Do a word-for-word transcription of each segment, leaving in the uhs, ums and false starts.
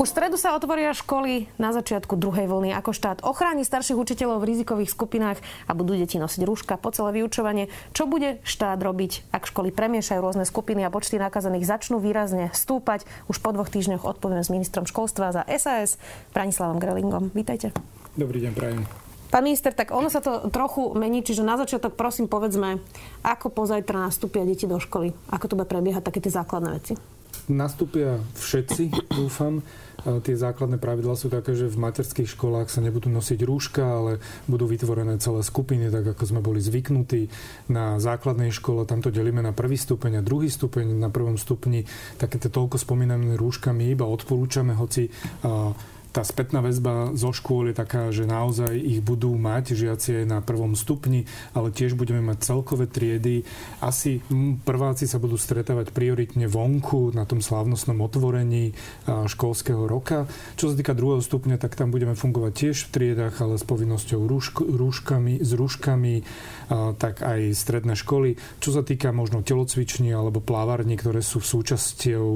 Už v stredu sa otvoria školy na začiatku druhej vlny. Ako štát ochráni starších učiteľov v rizikových skupinách a budú deti nosiť rúška po celé vyučovanie? Čo bude štát robiť, ak školy premiešajú rôzne skupiny a počty nakazených začnú výrazne stúpať? Už po dvoch týždňoch odpovieme s ministrom školstva za es a es Branislavom Gröhlingom. Vítajte. Dobrý deň, prajem. Pán minister, tak ono sa to trochu mení, čiže na začiatok prosím povedzme, ako pozajtra nastúpia deti do školy? Ako to bude prebiehať také tie základné veci? Nastúpia všetci, dúfam. Tie základné pravidlá sú také, že v materských školách sa nebudú nosiť rúška, ale budú vytvorené celé skupiny, tak ako sme boli zvyknutí. Na základnej škole tam to delíme na prvý stupeň a druhý stupeň. Na prvom stupni takéto toľko spomínané rúškami iba odporúčame, hoci tá spätná väzba zo škôl je taká, že naozaj ich budú mať žiaci aj na prvom stupni, ale tiež budeme mať celkové triedy. Asi prváci sa budú stretávať prioritne vonku na tom slávnostnom otvorení školského roka. Čo sa týka druhého stupňa, tak tam budeme fungovať tiež v triedách, ale s povinnosťou rúšk, rúškami, s rúškami, tak aj stredné školy. Čo sa týka možno telocviční alebo plávarní, ktoré sú súčasťou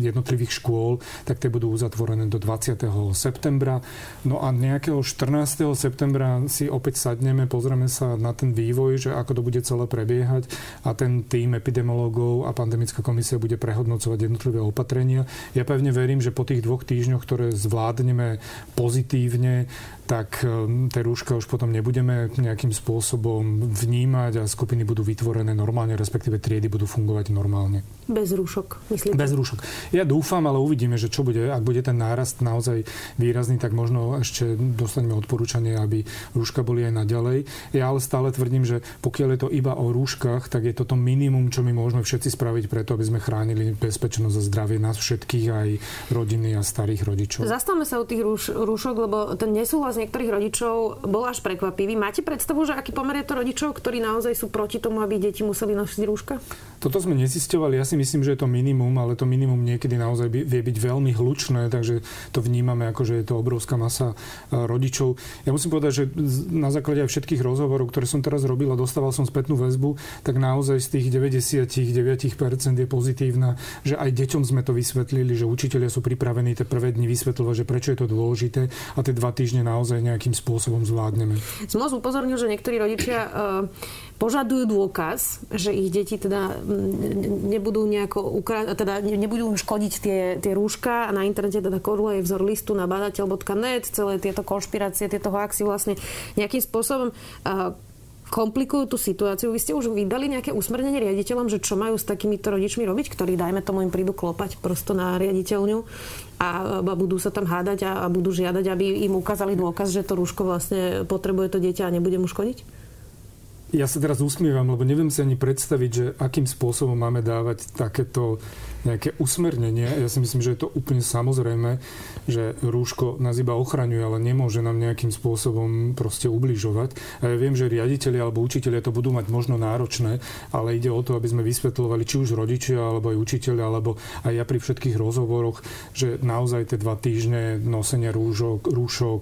jednotlivých škôl, tak tie budú uzatvorené do dvadsiateho septembra. No a nejakého štrnásteho septembra si opäť sadneme, pozrieme sa na ten vývoj, že ako to bude celé prebiehať a ten tím epidemiológov a pandemická komisia bude prehodnocovať jednotlivé opatrenia. Ja pevne verím, že po tých dvoch týždňoch, ktoré zvládneme pozitívne, tak tie rúška už potom nebudeme nejakým spôsobom vnímať a skupiny budú vytvorené normálne, respektíve triedy budú fungovať normálne. Bez rúšok, myslíte? Bez rúšok. Ja dúfam, ale uvidíme, že čo bude, ak bude ten nárast naozaj výrazný, tak možno ešte dostaneme odporúčanie, aby rúška boli aj naďalej. Ja ale stále tvrdím, že pokiaľ je to iba o rúškach, tak je to to minimum, čo my môžeme všetci spraviť preto, aby sme chránili bezpečnosť a zdravie nás všetkých, aj rodiny a starých rodičov. Zastavme sa u tých rúš- rúšok, lebo ten nesúhlas niektorých rodičov bol až prekvapivý. Máte predstavu, že aký pomer je to rodičov, ktorí naozaj sú proti tomu, aby deti museli nosiť rúška? Toto sme nezisťovali. Ja si myslím, že je to minimum, ale to minimum niekedy naozaj vie byť veľmi hlučné, takže to vnímame ako, že je to obrovská masa rodičov. Ja musím povedať, že na základe aj všetkých rozhovorov, ktoré som teraz robil a dostával som spätnú väzbu, tak naozaj z tých deväťdesiatdeväť percent je pozitívna, že aj deťom sme to vysvetlili, že učitelia sú pripravení tie prvé dni vysvetľovať, že prečo je to dôležité a tie dva týždne naozaj nejakým spôsobom zvládneme. Zmoz upozornil, že niektorí rodičia uh, požadujú dôkaz, že ich deti teda nebudú nejako ukra- teda nebudú škodiť tie, tie rúška a na internete teda koruje vzor listu na badateľ bodka net, celé tieto konšpirácie, tieto hoaxy vlastne nejakým spôsobom uh, komplikujú tú situáciu. Vy ste už vydali nejaké usmernenie riaditeľom, že čo majú s takýmito rodičmi robiť, ktorí, dajme tomu, im prídu klopať prosto na riaditeľňu a budú sa tam hádať a budú žiadať, aby im ukázali dôkaz, že to rúško vlastne potrebuje to dieťa a nebude mu škodiť? Ja sa teraz usmievam, lebo neviem si ani predstaviť, že akým spôsobom máme dávať takéto nejaké usmernenie. Ja si myslím, že je to úplne samozrejme, že rúško nás iba ochraňuje, ale nemôže nám nejakým spôsobom proste ubližovať. Ja viem, že riaditeľi alebo učitelia to budú mať možno náročné, ale ide o to, aby sme vysvetľovali či už rodičia, alebo aj učitelia, alebo aj ja pri všetkých rozhovoroch, že naozaj tie dva týždne nosenia rúšok, rúšok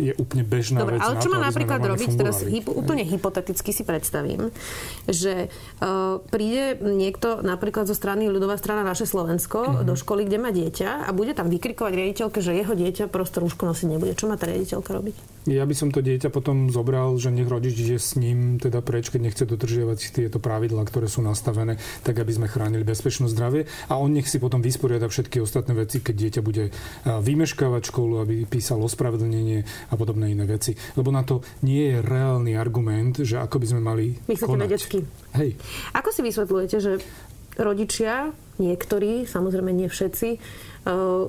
je úplne bežná Dobre, vec. Ale čo má napríklad robiť fungovali. Teraz hypo, úplne hypoteticky si predstavím, že uh, príde niekto napríklad zo strany Ľudová strana Naše Slovensko mm-hmm. do školy, kde má dieťa a bude tam vykrikovať riaditeľke, že jeho dieťa prosto rúško nosiť nebude. Čo má tá riaditeľka robiť? Ja by som to dieťa potom zobral, že nech rodič ide s ním teda preč, keď nechce dodržiavať tieto pravidlá, ktoré sú nastavené, tak aby sme chránili bezpečnosť zdravie a on nech si potom vysporiada všetky ostatné veci, keď dieťa bude vymeškávať školu, aby písalo ospravedlnenie a podobné iné veci. Lebo na to nie je reálny argument, že ako by sme mali Myslíte konať. Vedecky. Hej. Ako si vysvetľujete, že rodičia, niektorí, samozrejme nie všetci, uh,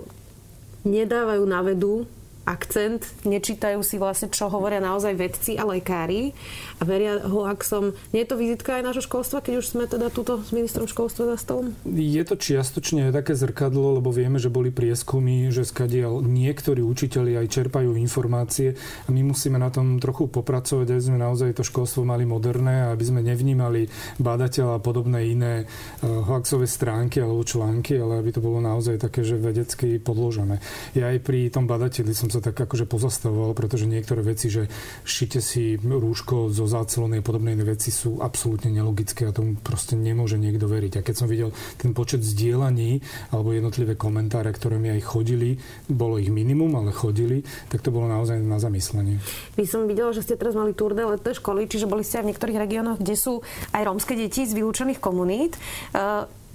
nedávajú na vedu akcent, nečítajú si vlastne, čo hovoria naozaj vedci a lekári a veria ho, ak som... Nie je to vizitka aj nášho školstva, keď už sme teda tuto s ministrom školstva za stolom? Je to čiastočne také zrkadlo, lebo vieme, že boli prieskumy, že skadiaľ niektorí učiteľi aj čerpajú informácie a my musíme na tom trochu popracovať, aby sme naozaj to školstvo mali moderné a aby sme nevnímali badateľa a podobné iné hoaxové stránky alebo články, ale aby to bolo naozaj také, že vedecky podložené. Ja aj pri tom badateľi som sa tak akože pozastavoval, pretože niektoré veci, že šite si rúško zo záclonej podobnej veci sú absolútne nelogické a tomu proste nemôže niekto veriť. A keď som videl ten počet zdieľaní alebo jednotlivé komentáre, ktoré mi aj chodili, bolo ich minimum, ale chodili, tak to bolo naozaj na zamyslenie. Vy som videla, že ste teraz mali túr de letné školy, čiže boli ste aj v niektorých regiónoch, kde sú aj rómske deti z vylúčených komunít.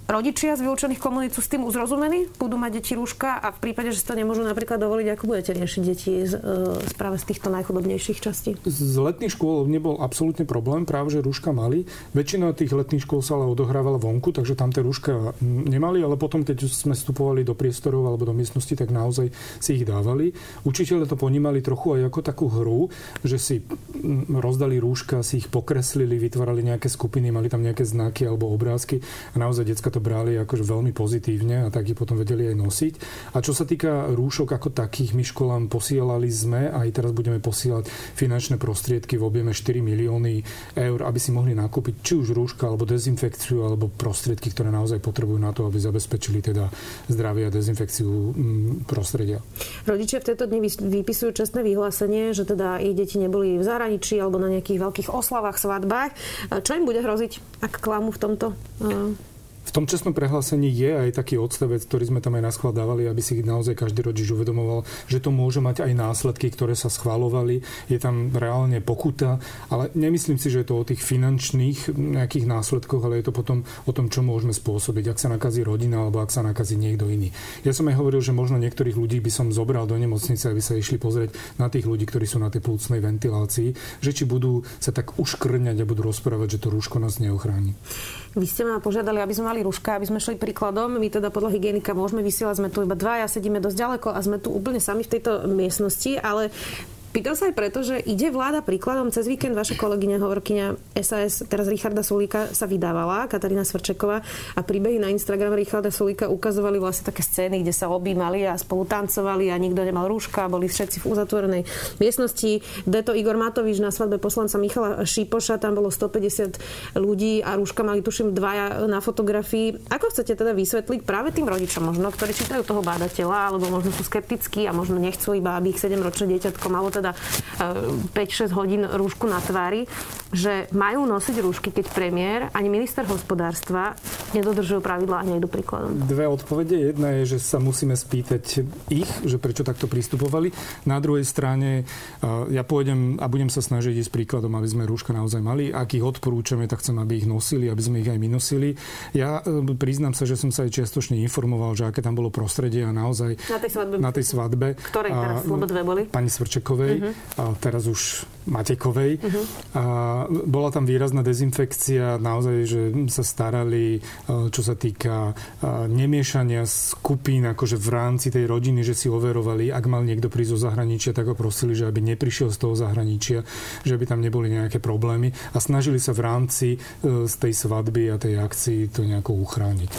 Rodičia z vylúčených komunít sú s tým uzrozumení? Budú mať deti rúška a v prípade, že si to nemôžu napríklad dovoliť, ako budete riešiť deti z, z práve z týchto najchudobnejších častí? Z letných škôl nebol absolútne problém, práve že rúška mali. Väčšina tých letných škôl sa ale odohrávala vonku, takže tam tie rúška nemali, ale potom, keď sme vstupovali do priestorov alebo do miestnosti, tak naozaj si ich dávali. Učitelia to ponímali trochu aj ako takú hru, že si rozdali rúška, si ich pokreslili, vytvárali nejaké skupiny, mali tam nejaké znaky alebo obrázky a naozaj detská to brali akože veľmi pozitívne a tak ich potom vedeli aj nosiť. A čo sa týka rúšok ako takých, my školám posielali sme a aj teraz budeme posielať finančné prostriedky v objeme štyri milióny eur, aby si mohli nakúpiť či už rúška, alebo dezinfekciu, alebo prostriedky, ktoré naozaj potrebujú na to, aby zabezpečili teda zdravie a dezinfekciu prostredia. Rodičia v tejto dni vypisujú čestné vyhlásenie, že teda ich deti neboli v zahraničí alebo na nejakých veľkých oslavách, svadbách. Čo im bude hroziť, ak klamú v tomto? V tom čestnom prehlásení je aj taký odstavec, ktorý sme tam aj naskladávali, aby si naozaj každý rodič uvedomoval, že to môže mať aj následky, ktoré sa schvaľovali. Je tam reálne pokuta, ale nemyslím si, že je to o tých finančných nejakých následkoch, ale je to potom o tom, čo môžeme spôsobiť, ak sa nakazí rodina alebo ak sa nakazí niekto iný. Ja som aj hovoril, že možno niektorých ľudí by som zobral do nemocnice, aby sa išli pozrieť na tých ľudí, ktorí sú na tej plúcnej ventilácii, že či budú sa tak uškrňať a budú rozprávať, že to rúško nás neochráni. Vy ste ma požiadali, aby sme mali rúška, aby sme šli príkladom. My teda podľa hygienika môžeme vysielať, sme tu iba dva, ja sedíme dosť ďaleko a sme tu úplne sami v tejto miestnosti, ale pýtam sa aj preto, že ide vláda príkladom. Cez víkend vaša kolegyňa, hovorkyňa es a es, teraz Richarda Sulíka, sa vydávala, Katarína Svrčeková, a príbehy na Instagram Richarda Sulíka ukazovali vlastne také scény, kde sa objímali a spolu tancovali a nikto nemal rúška, boli všetci v uzatvorenej miestnosti. Deto Igor Matovič na svadbe poslanca Michala Šípoša, tam bolo stopäťdesiat ľudí a rúška mali tuším dvaja na fotografii. Ako chcete teda vysvetliť práve tým rodičom možno, ktorí čítajú toho bádateľa, alebo možno sú skeptickí a možno nechcú iba, aby ich sedemročné dieťatko malo teda päť až šesť hodín rúšku na tvári, že majú nosiť rúšky, keď premiér ani minister hospodárstva nedodržujú pravidlá a nejdu príkladom. Dve odpovede. Jedna je, že sa musíme spýtať ich, že prečo takto pristupovali. Na druhej strane ja pôjdem a budem sa snažiť ísť príkladom, aby sme rúška naozaj mali. Ak ich odporúčame, tak chcem, aby ich nosili, aby sme ich aj my nosili. Ja priznám sa, že som sa aj čiastočne informoval, že aké tam bolo prostredie a naozaj na tej svadbe. Na tej svadbe. Ktorej teraz slobodve boli? Pani Svrčekovej. Uh-huh. A teraz už Matekovej. Uh-huh. A bola tam výrazná dezinfekcia, naozaj, že sa starali, čo sa týka nemiešania skupín, akože v rámci tej rodiny, že si overovali, ak mal niekto prísť zo zahraničia, tak ho prosili, že aby neprišiel z toho zahraničia, že by tam neboli nejaké problémy a snažili sa v rámci z tej svadby a tej akcii to nejako uchrániť.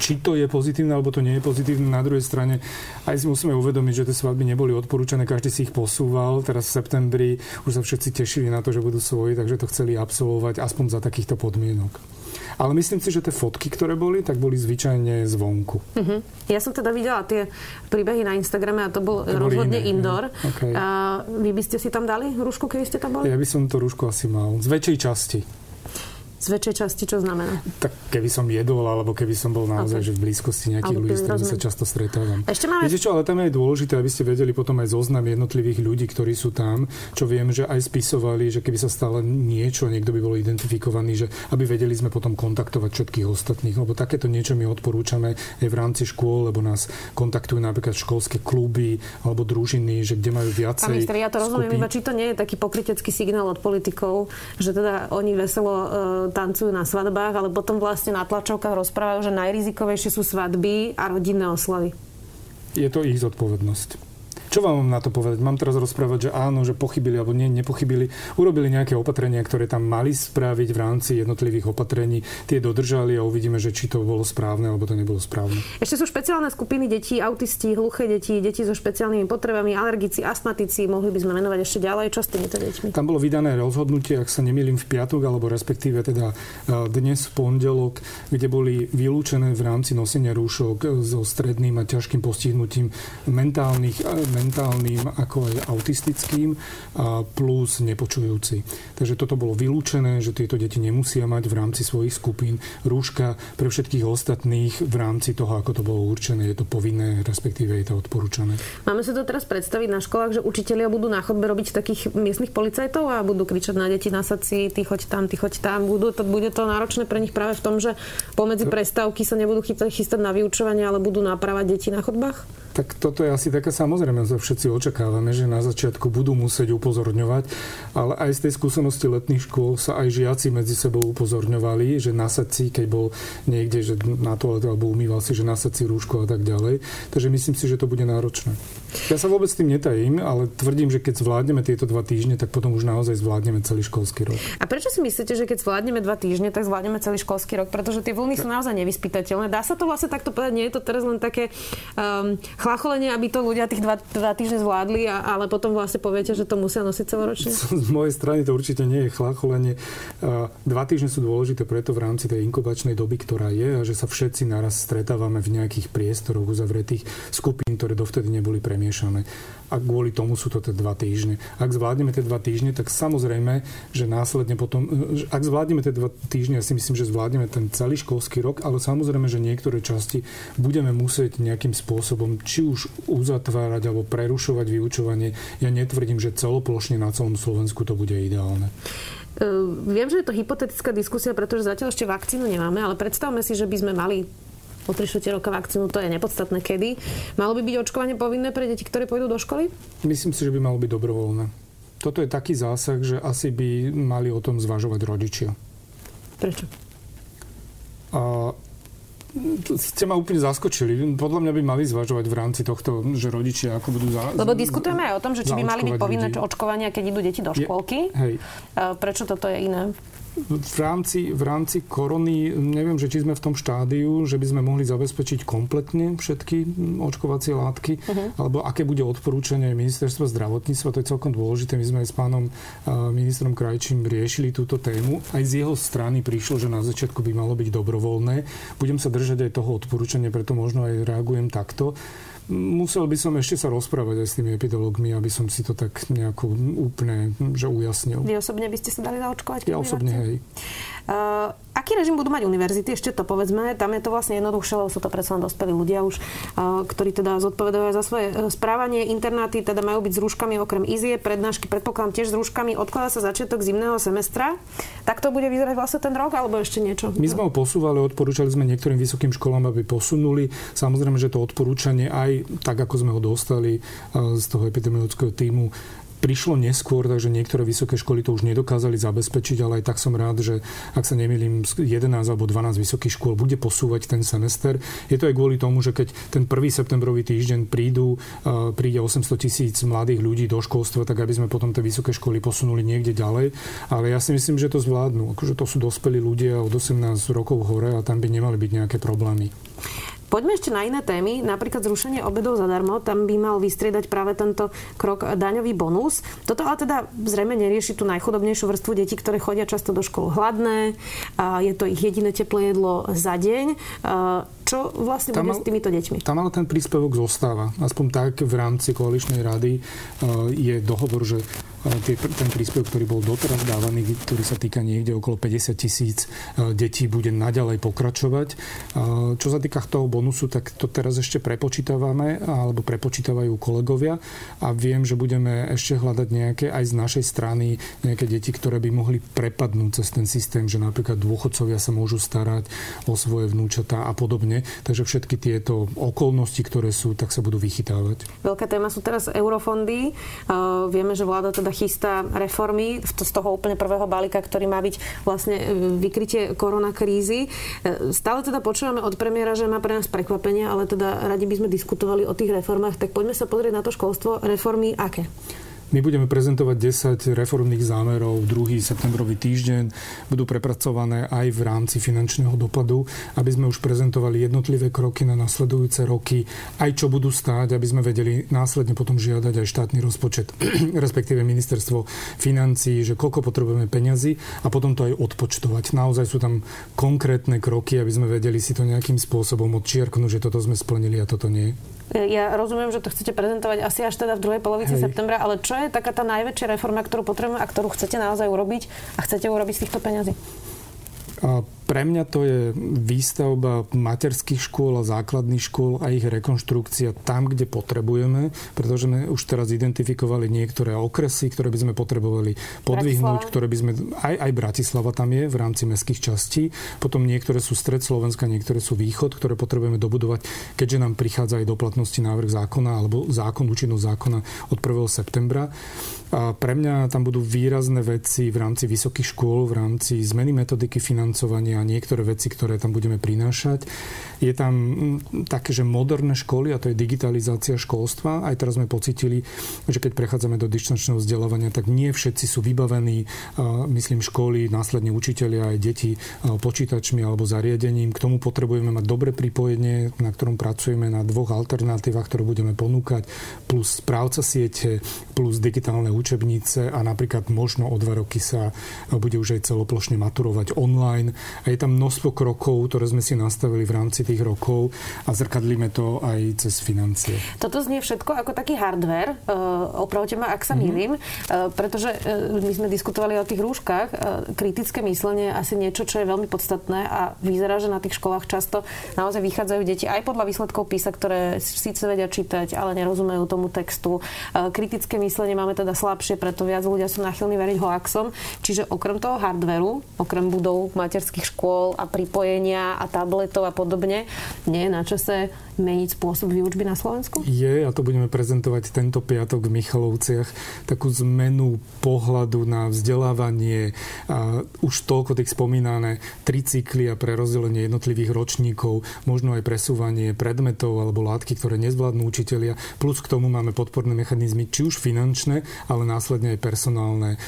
Či to je pozitívne, alebo to nie je pozitívne. Na druhej strane aj si musíme uvedomiť, že tie svadby neboli odporúčané, každý si ich posúval. Teraz v septembri už sa všetci tešili na to, že budú svoji, takže to chceli absolvovať aspoň za takýchto podmienok. Ale myslím si, že tie fotky, ktoré boli, tak boli zvyčajne zvonku. Uh-huh. Ja som teda videla tie príbehy na Instagrame a to bol to rozhodne iné, indoor. Okay. A vy by ste si tam dali rúšku, keby ste tam boli? Ja by som to rúšku asi mal. Z väčšej časti. Z väčšej časti, čo znamená? Tak keby som jedol, alebo keby som bol naozaj okay. Že v blízkosti nejakých ľudí, s ktorými sa často stretávam. Ešte máme... Viete čo, ale tam je dôležité, aby ste vedeli potom aj zoznam jednotlivých ľudí, ktorí sú tam, čo viem, že aj spisovali, že keby sa stalo niečo, niekto by bol identifikovaný, že aby vedeli sme potom kontaktovať všetkých ostatných, lebo takéto niečo my odporúčame aj v rámci škôl, lebo nás kontaktujú napríklad školské kluby alebo družiny, že kde majú viacej. Pán minister, ja to rozumiem, iba či to nie je taký pokrytecký signál od politikov, že teda oni veselo uh, tancujú na svadbách, ale potom vlastne na tlačovkách rozprávajú, že najrizikovejšie sú svadby a rodinné oslavy. Je to ich zodpovednosť. Čo vám mám na to povedať? Mám teraz rozprávať, že áno, že pochybili alebo nie, nepochybili. Urobili nejaké opatrenia, ktoré tam mali spraviť v rámci jednotlivých opatrení. Tie dodržali a uvidíme, že či to bolo správne alebo to nebolo správne. Ešte sú špeciálne skupiny detí, autisti, hluché deti, deti so špeciálnymi potrebami, alergici, astmatici, mohli by sme menovať ešte ďalej, čo s týmito deťmi. Tam bolo vydané rozhodnutie, ak sa nemýlim, v piatok alebo respektíve teda dnes v pondelok, kde boli vylúčené v rámci nosenia rúšok so stredným a ťažkým postihnutím mentálnych, mentálnym ako aj autistickým a plus nepočujúci. Takže toto bolo vylúčené, že tieto deti nemusia mať v rámci svojich skupín rúška, pre všetkých ostatných v rámci toho, ako to bolo určené, je to povinné, respektíve je to odporúčané. Máme sa to teraz predstaviť na školách, že učitelia budú na chodbe robiť takých miestnych policajtov a budú kričať na deti na saci, ty choď tam, ty choď tam, budú to, bude to náročné pre nich práve v tom, že pomedzi prestávky sa nebudú chystať na vyučovanie, ale budú naprávať deti na chodbách? Tak toto je asi taká samozrejmosť, všetci očakávame, že na začiatku budú musieť upozorňovať, ale aj z tej skúsenosti letných škôl sa aj žiaci medzi sebou upozorňovali, že nasaď si, keď bol niekde, že na toaletu alebo umýval si, že nasaď si rúško a tak ďalej. Takže myslím si, že to bude náročné. Ja sa vôbec s tým netajím, ale tvrdím, že keď zvládneme tieto dva týždne, tak potom už naozaj zvládneme celý školský rok. A prečo si myslíte, že keď zvládneme dva týždne, tak zvládneme celý školský rok, pretože tie vlny sú naozaj nevyspytateľné. Dá sa to vlastne takto povedať, nie je to teraz len také um, chlacholenie, aby to ľudia tých dva, dva týždne zvládli, a, ale potom vlastne poviete, že to musia nosiť celoročne? Z mojej strany to určite nie je chlacholenie. Dva týždne sú dôležité preto v rámci tej inkubačnej doby, ktorá je, a že sa všetci naraz stretávame v nejakých priestoroch uzavretých skupín, ktoré dovtedy neboli premiešané. A kvôli tomu sú to tie dva týždne. Ak zvládneme tie dva týždne, tak samozrejme, že následne potom, ak zvládneme tie dva týždne, ja si myslím, že zvládneme ten celý školský rok, ale samozrejme, že niektoré časti budeme musieť nejakým spôsobom či už uzatvárať alebo prerušovať vyučovanie. Ja netvrdím, že celoplošne na celom Slovensku to bude ideálne. Uh, viem, že je to hypotetická diskusia, pretože zatiaľ ešte vakcínu nemáme, ale predstavme si, že by sme mali o tri štvrte roka vakcínu, to je nepodstatné kedy. Malo by byť očkovanie povinné pre deti, ktoré pôjdu do školy? Myslím si, že by malo byť dobrovoľné. Toto je taký zásah, že asi by mali o tom zvažovať rodičia. Prečo? A... Ste ma úplne zaskočili. Podľa mňa by mali zvažovať v rámci tohto, že rodičia ako budú za... Lebo diskutujeme aj o tom, že či by mali byť povinné očkovania, keď idú deti do škôlky. Je, prečo toto je iné? V rámci, v rámci korony, neviem, že či sme v tom štádiu, že by sme mohli zabezpečiť kompletne všetky očkovacie látky, uh-huh. alebo aké bude odporúčanie ministerstva zdravotníctva, to je celkom dôležité. My sme aj s pánom uh, ministrom Krajčím riešili túto tému. Aj z jeho strany prišlo, že na začiatku by malo byť dobrovoľné. Budem sa držať aj toho odporúčania, preto možno aj reagujem takto. Musel by som ešte sa rozprávať aj s tými epidemiológmi, aby som si to tak nejako úplne že ujasnil. Vy osobne by ste sa dali zaočkovať? Ja osobne, hej. Uh, aký režim budú mať univerzity? Ešte to povedzme. Tam je to vlastne jednoduchšie, lebo sú to predsa len dospelí ľudia už, uh, ktorí teda zodpovedajú za svoje správanie. Internáty teda majú byť s rúškami, okrem izie, prednášky, predpokladám tiež s rúškami. Odkladá sa začiatok zimného semestra. Tak to bude vyzerať vlastne ten rok, alebo ešte niečo? My sme ho posúvali, odporúčali sme niektorým vysokým školám, aby posunuli. Samozrejme, že to odporúčanie aj tak, ako sme ho dostali z toho epidemiologického tímu, prišlo neskôr, takže niektoré vysoké školy to už nedokázali zabezpečiť, ale aj tak som rád, že ak sa nemýlim, jedenásť alebo dvanásť vysokých škôl bude posúvať ten semester. Je to aj kvôli tomu, že keď ten prvý septembrový týždeň prídu, príde osemsto tisíc mladých ľudí do školstva, tak aby sme potom tie vysoké školy posunuli niekde ďalej. Ale ja si myslím, že to zvládnu. Akože to sú dospelí ľudia od osemnásť rokov hore a tam by nemali byť nejaké problémy. Poďme ešte na iné témy, napríklad zrušenie obedov zadarmo, tam by mal vystriedať práve tento krok daňový bonus. Toto ale teda zrejme nerieši tú najchudobnejšiu vrstvu detí, ktoré chodia často do škôl hladné, a je to ich jediné teplé jedlo za deň. Čo vlastne tam bude mal, s týmito deťmi? Tam ale ten príspevok zostáva. Aspoň tak v rámci koaličnej rady je dohovor, že ten príspevok, ktorý bol doteraz dávaný, ktorý sa týka niekde okolo päťdesiat tisíc detí, bude naďalej pokračovať. Čo sa týka toho bonusu, tak to teraz ešte prepočítavame, alebo prepočítavajú kolegovia, a viem, že budeme ešte hľadať nejaké aj z našej strany nejaké deti, ktoré by mohli prepadnúť cez ten systém, že napríklad dôchodcovia sa môžu starať o svoje vnúčatá a podobne. Takže všetky tieto okolnosti, ktoré sú, tak sa budú vychytávať. Veľká téma sú teraz eurofondy. Uh, vieme, že vláda teda teda chystá reformy z toho úplne prvého balíka, ktorý má byť vlastne vykrytie koronakrízy. Stále teda počúvame od premiéra, že má pre nás prekvapenie, ale teda radi by sme diskutovali o tých reformách. Tak poďme sa pozrieť na to školstvo. Reformy aké? My budeme prezentovať desať reformných zámerov druhý septembrový týždeň. Budú prepracované aj v rámci finančného dopadu, aby sme už prezentovali jednotlivé kroky na nasledujúce roky, aj čo budú stáť, aby sme vedeli následne potom žiadať aj štátny rozpočet, respektíve ministerstvo financií, že koľko potrebujeme peňazí a potom to aj odpočtovať. Naozaj sú tam konkrétne kroky, aby sme vedeli si to nejakým spôsobom odčiarknúť, že toto sme splnili a toto nie. Ja rozumiem, že to chcete prezentovať asi až teda v druhej polovici Hej. septembra, ale čo je taká tá najväčšia reforma, ktorú potrebujeme a ktorú chcete naozaj urobiť a chcete urobiť z týchto peňazí? A pre mňa to je výstavba materských škôl a základných škôl a ich rekonštrukcia tam, kde potrebujeme, pretože sme už teraz identifikovali niektoré okresy, ktoré by sme potrebovali podvihnúť, Bratislava. ktoré by sme... Aj, aj Bratislava tam je v rámci mestských častí. Potom niektoré sú stred Slovenska, niektoré sú východ, ktoré potrebujeme dobudovať, keďže nám prichádza aj do platnosti návrh zákona alebo zákon, účinnosť zákona od prvého septembra. A pre mňa tam budú výrazné veci v rámci vysokých škôl, v rámci zmeny metodiky financovania a niektoré veci, ktoré tam budeme prinášať. Je tam také, že moderné školy, a to je digitalizácia školstva. Aj teraz sme pocítili, že keď prechádzame do distančného vzdelávania, tak nie všetci sú vybavení, myslím, školy, následne učitelia aj deti počítačmi alebo zariadením. K tomu potrebujeme mať dobré pripojenie, na ktorom pracujeme na dvoch alternatívach, ktoré budeme ponúkať, plus správca siete, plus digitálne učebnice a napríklad možno o dva roky sa bude už aj celoplošne maturovať online. A je tam množstvo krokov, ktoré sme si nastavili v rámci tých rokov a zrkadlíme to aj cez financie. Toto znie všetko ako taký hardware. E, opravte ma, ak sa mýlim, mm-hmm. e, pretože e, my sme diskutovali o tých rúškach. E, kritické myslenie je asi niečo, čo je veľmi podstatné a vyzerá, že na tých školách často naozaj vychádzajú deti aj podľa výsledkov PISA, ktoré síce vedia čítať, ale nerozumejú tomu textu. E, kritické myslenie máme teda slabšie, preto viac ľudia sú náchylní veriť hoaxom. Čiže okrem toho hardveru, okrem budov materských škôl a pripojenia a tabletov a podobne, nie je na čase meniť spôsob výučby na Slovensku? Je, a to budeme prezentovať tento piatok v Michalovciach, takú zmenu pohľadu na vzdelávanie. A už toľko tých spomínané tricykly a pre rozdelenie jednotlivých ročníkov, možno aj presúvanie predmetov alebo látky, ktoré nezvládnu učitelia. Plus k tomu máme podporné mechanizmy, či už finančné, ale následne aj personálne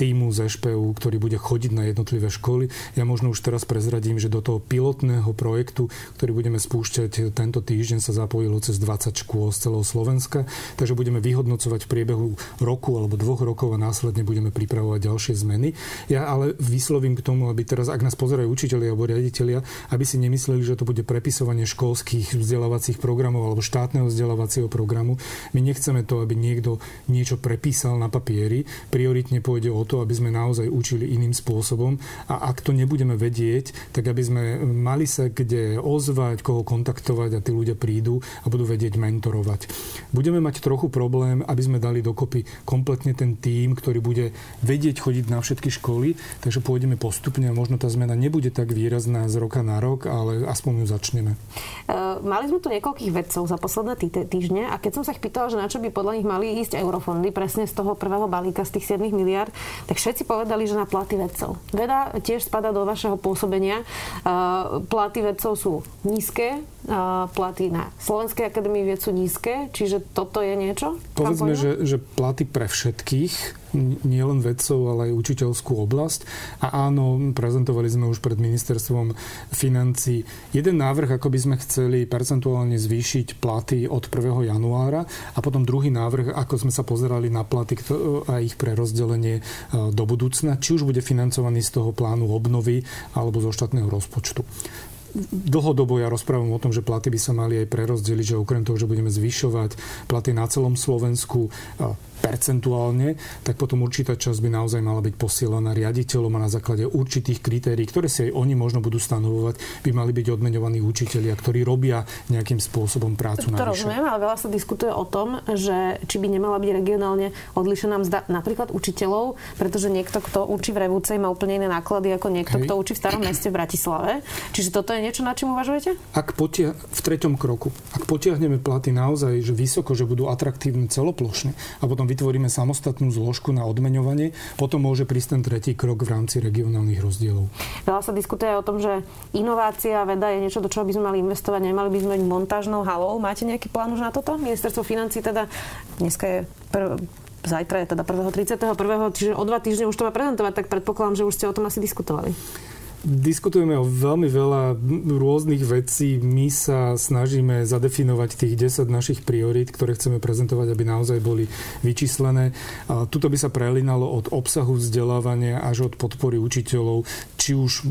tímu z ŠPU, ktorý bude chodiť na jednotlivé školy. Ja možno už teraz prezradím, že do toho pilotného projektu, ktorý budeme spúšťať tento týždeň, sa zapojilo cez dvadsať škôl z celého Slovenska, takže budeme vyhodnocovať v priebehu roku alebo dvoch rokov a následne budeme pripravovať ďalšie zmeny. Ja ale vyslovím k tomu, aby teraz, ak nás pozerajú učitelia alebo riaditelia, aby si nemysleli, že to bude prepisovanie školských vzdelávacích programov alebo štátneho vzdelávacieho programu. My nechceme to, aby niekto niečo prepísal na papieri. Prioritne pôjde o to, aby sme naozaj učili iným spôsobom a ak to nebudeme vedieť, tak aby sme mali sa kde ozvať, koho kontaktovať a tí ľudia prídu a budú vedieť mentorovať. Budeme mať trochu problém, aby sme dali dokopy kompletne ten tím, ktorý bude vedieť chodiť na všetky školy, takže pôjdeme postupne a možno tá zmena nebude tak výrazná z roka na rok, ale aspoň ju začneme. Uh, mali sme tu niekoľkých vedcov za posledné týd- týždne a keď som sa ich pýtala, že na čo by podľa nich mali ísť eurofondy, presne z toho prvého balíka z tých sedem miliárd, tak všetci povedali, že na platy vedcov. Veda tiež spadá do vašeho pôsobenia. Uh, platy vedcov sú nízke, uh, platy na Slovenskej akadémii vied sú nízke, čiže toto je niečo? Povedzme, že, že platy pre všetkých, nielen vedcov, ale aj učiteľskú oblasť. A áno, prezentovali sme už pred ministerstvom financií jeden návrh, ako by sme chceli percentuálne zvýšiť platy od prvého januára a potom druhý návrh, ako sme sa pozerali na platy a ich pre rozdelenie do budúcna, či už bude financovaný z toho plánu obnovy alebo zo štátneho rozpočtu. Dlhodobo ja rozprávam o tom, že platy by sa mali aj prerozdeliť, že okrem toho, že budeme zvyšovať platy na celom Slovensku percentuálne, tak potom určitá časť by naozaj mala byť posielaná riaditeľom a na základe určitých kritérií, ktoré si aj oni možno budú stanovovať, by mali byť odmeňovaní učitelia, ktorí robia nejakým spôsobom prácu navyše. To rozumiem, ale veľa sa diskutuje o tom, že či by nemala byť regionálne odlišená mzda napríklad učiteľov, pretože niekto, kto učí v Revúcej, má úplne iné náklady ako niekto, Hej. kto učí v starom meste v Bratislave. Čiže toto je niečo, na čím uvažujete? Ak potia- v treťom kroku, ak potiahneme platy naozaj že vysoko, že budú atraktívne celoplošne a potom vytvoríme samostatnú zložku na odmeňovanie, potom môže prísť ten tretí krok v rámci regionálnych rozdielov. Veľa sa diskutuje o tom, že inovácia, veda je niečo, do čoho by sme mali investovať, nemali by sme mať montážnou halou. Máte nejaký plán už na toto? Ministerstvo financií teda dneska je prv... Zajtra je teda prvého tridsiateho prvého Čiže o dva týždne už to má prezentovať, tak predpokladám, že už ste o tom asi diskutovali. Diskutujeme o veľmi veľa rôznych vecí. My sa snažíme zadefinovať tých desať našich priorít, ktoré chceme prezentovať, aby naozaj boli vyčíslené. A tuto by sa prelínalo od obsahu vzdelávania až od podpory učiteľov, či už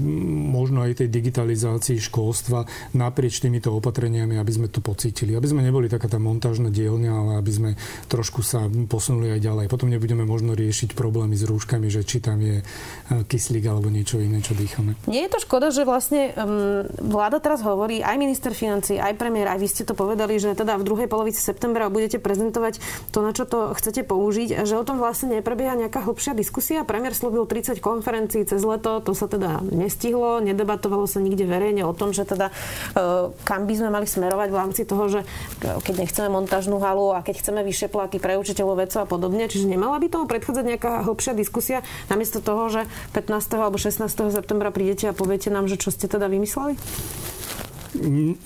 možno aj tej digitalizácii školstva naprieč týmito opatreniami, aby sme to pocítili. Aby sme neboli taká tá montážna dielňa, ale aby sme trošku sa posunuli aj ďalej. Potom nebudeme možno riešiť problémy s rúškami, že či tam je kyslík alebo niečo iné, čo dýchame. Nie je to škoda, že vlastne um, vláda teraz hovorí, aj minister financií, aj premiér, aj vy ste to povedali, že teda v druhej polovici septembra budete prezentovať to, na čo to chcete použiť, a že o tom vlastne neprebieha nejaká hlbšia diskusia. Premiér slúbil tridsať konferencií cez leto, to sa teda nestihlo, nedebatovalo sa nikde verejne o tom, že teda uh, kam by sme mali smerovať v rámci toho, že uh, keď nechceme montážnu halu a keď chceme vyššie platy pre učiteľov, vedcov a podobne, čiže nemala by tomu predchádzať nejaká hlbšia diskusia namiesto toho, že pätnásteho alebo šestnásteho septembra príde a poviete nám, že čo ste teda vymysleli? N-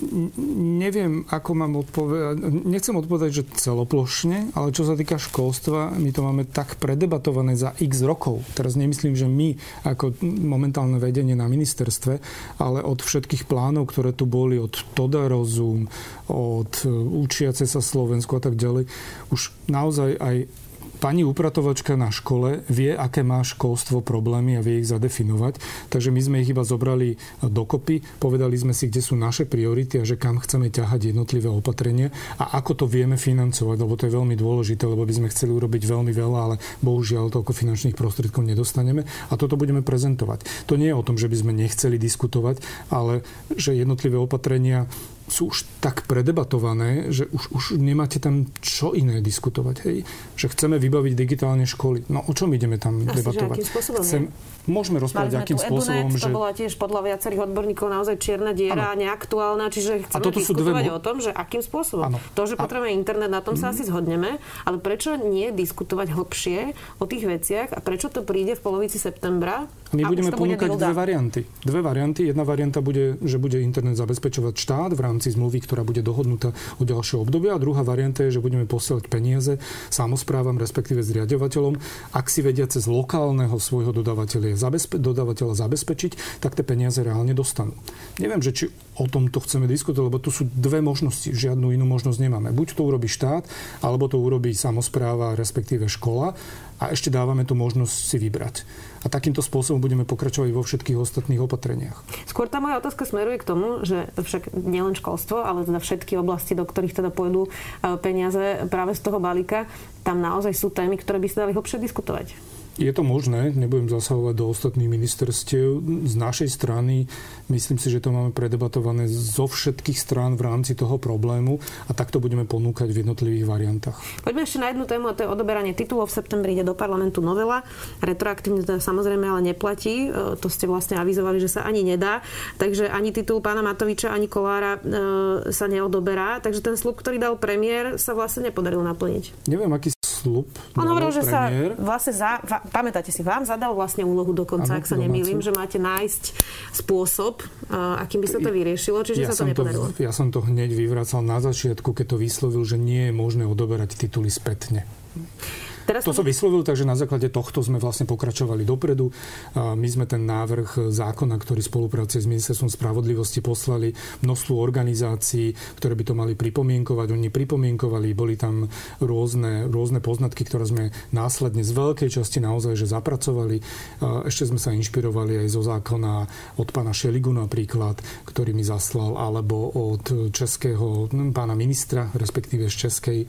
neviem, ako mám odpovedať. Nechcem odpovedať, že celoplošne, ale čo sa týka školstva, my to máme tak predebatované za x rokov. Teraz nemyslím, že my, ako momentálne vedenie na ministerstve, ale od všetkých plánov, ktoré tu boli, od Todarozum, od učiace sa Slovensku a tak ďalej, už naozaj aj pani upratovačka na škole vie, aké má školstvo problémy a vie ich zadefinovať. Takže my sme ich iba zobrali dokopy, povedali sme si, kde sú naše priority a že kam chceme ťahať jednotlivé opatrenia a ako to vieme financovať, lebo to je veľmi dôležité, lebo by sme chceli urobiť veľmi veľa, ale bohužiaľ toľko finančných prostriedkov nedostaneme a toto budeme prezentovať. To nie je o tom, že by sme nechceli diskutovať, ale že jednotlivé opatrenia sú už tak predebatované, že už, už nemáte tam čo iné diskutovať. Hej. Že chceme vybaviť digitálne školy. No o čom ideme tam Asi, debatovať? Že akým spôsobom? Chcem, môžeme rozprávať, akým spôsobom. Edunet, že... to bola tiež podľa viacerých odborníkov naozaj čierna diera, ano. Neaktuálna. Čiže chceme diskutovať dve... o tom, že akým spôsobom. Ano. To, že potrebujeme a... internet, na tom sa asi zhodneme. Ale prečo nie diskutovať hlbšie o tých veciach a prečo to príde v polovici septembra? My a budeme ponúkať bude dve varianty. Dve varianty. Jedna varianta bude, že bude internet zabezpečovať štát v rámci zmluvy, ktorá bude dohodnutá o ďalšieho obdobia. A druhá varianta je, že budeme posielať peniaze samosprávam, respektíve zriaďovateľom. Ak si vedia cez lokálneho svojho dodávateľa, zabezpe- dodávateľa zabezpečiť, tak tie peniaze reálne dostanú. Neviem, že či o tomto chceme diskutovať, lebo tu sú dve možnosti. Žiadnu inú možnosť nemáme. Buď to urobí štát, alebo to urobí samospráva, respektíve škola. A ešte dávame tú možnosť si vybrať. A takýmto spôsobom budeme pokračovať vo všetkých ostatných opatreniach. Skôr tá moja otázka smeruje k tomu, že však nielen školstvo, ale teda všetky oblasti, do ktorých teda pôjdu peniaze práve z toho balíka, tam naozaj sú témy, ktoré by sa dali hlbšie diskutovať. Je to možné, nebudem zasahovať do ostatných ministerstiev. Z našej strany myslím si, že to máme predebatované zo všetkých strán v rámci toho problému a takto budeme ponúkať v jednotlivých variantách. Poďme ešte na jednu tému, a to je odoberanie titulov. V septembri ide do parlamentu novela. Retroaktívne to samozrejme ale neplatí. To ste vlastne avizovali, že sa ani nedá. Takže ani titul pána Matoviča, ani Kolára e, sa neodoberá. Takže ten sľub, ktorý dal premiér, sa vlastne nepodaril naplniť. Neviem, aký sľub dal On hovoril, že sa vlastne za... Pamätáte si, vám zadal vlastne úlohu dokonca, ano, ak sa nemýlim, že máte nájsť spôsob, uh, akým by sa to vyriešilo, čiže ja sa to nepodarilo. To, ja som to hneď vyvracal na začiatku, keď to vyslovil, že nie je možné odoberať tituly spätne. Teraz to som vyslovil, takže na základe tohto sme vlastne pokračovali dopredu. My sme ten návrh zákona, ktorý spolupracuje s Ministerstvom spravodlivosti, poslali množstvu organizácií, ktoré by to mali pripomienkovať. Oni pripomienkovali, boli tam rôzne, rôzne poznatky, ktoré sme následne z veľkej časti naozaj že zapracovali. Ešte sme sa inšpirovali aj zo zákona od pána Šeligu napríklad, ktorý mi zaslal, alebo od českého pána ministra, respektíve z českej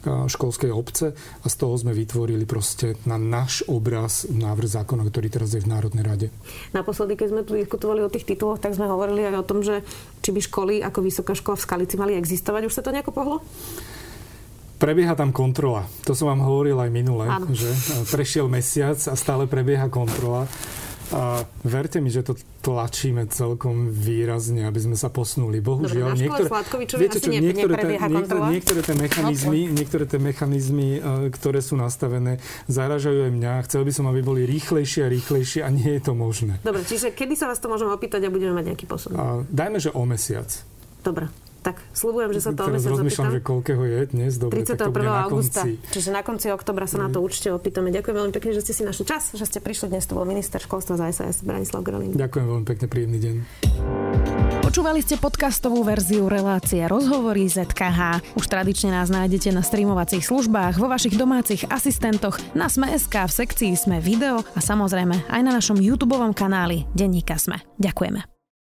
školskej obce a z toho sme vytvorili proste na náš obraz návrh zákona, ktorý teraz je v Národnej rade. Naposledy, keď sme tu diskutovali o tých tituloch, tak sme hovorili aj o tom, že či by školy ako Vysoká škola v Skalici mali existovať. Už sa to nejako pohlo? Prebieha tam kontrola. To som vám hovoril aj minule, že prešiel mesiac a stále prebieha kontrola. A verte mi, že to tlačíme celkom výrazne, aby sme sa posunuli. Bohužiaľ, niektoré, viete čo, niektoré, ten, niektoré, niektoré, tie mechanizmy, niektoré tie mechanizmy, ktoré sú nastavené, zarážajú aj mňa. Chcel by som, aby boli rýchlejšie a rýchlejšie a nie je to možné. Dobre, čiže kedy sa vás to môžeme opýtať a budeme mať nejaký posun? A dajme, že o mesiac. Dobre. Tak, sľubujem, že sa to teraz o mesiac rozmýšľam, zapýtam. Teraz rozmýšľam, že koľkého je dnes. Dobre, tak to bude na augusta, konci. Čiže na konci októbra sa na to určite opýtame. Ďakujem veľmi pekne, že ste si našli čas, že ste prišli dnes. To bol minister školstva za es a es Branislav Gröhling. Ďakujem veľmi pekne, príjemný deň. Počúvali ste podcastovú verziu relácie Rozhovory zet ká há. Už tradične nás nájdete na streamovacích službách, vo vašich domácich asistentoch, na sme bodka es ká, v sekcii Sme video a samozrejme aj na našom YouTubeovom kanáli Denníka Sme. Ďakujeme.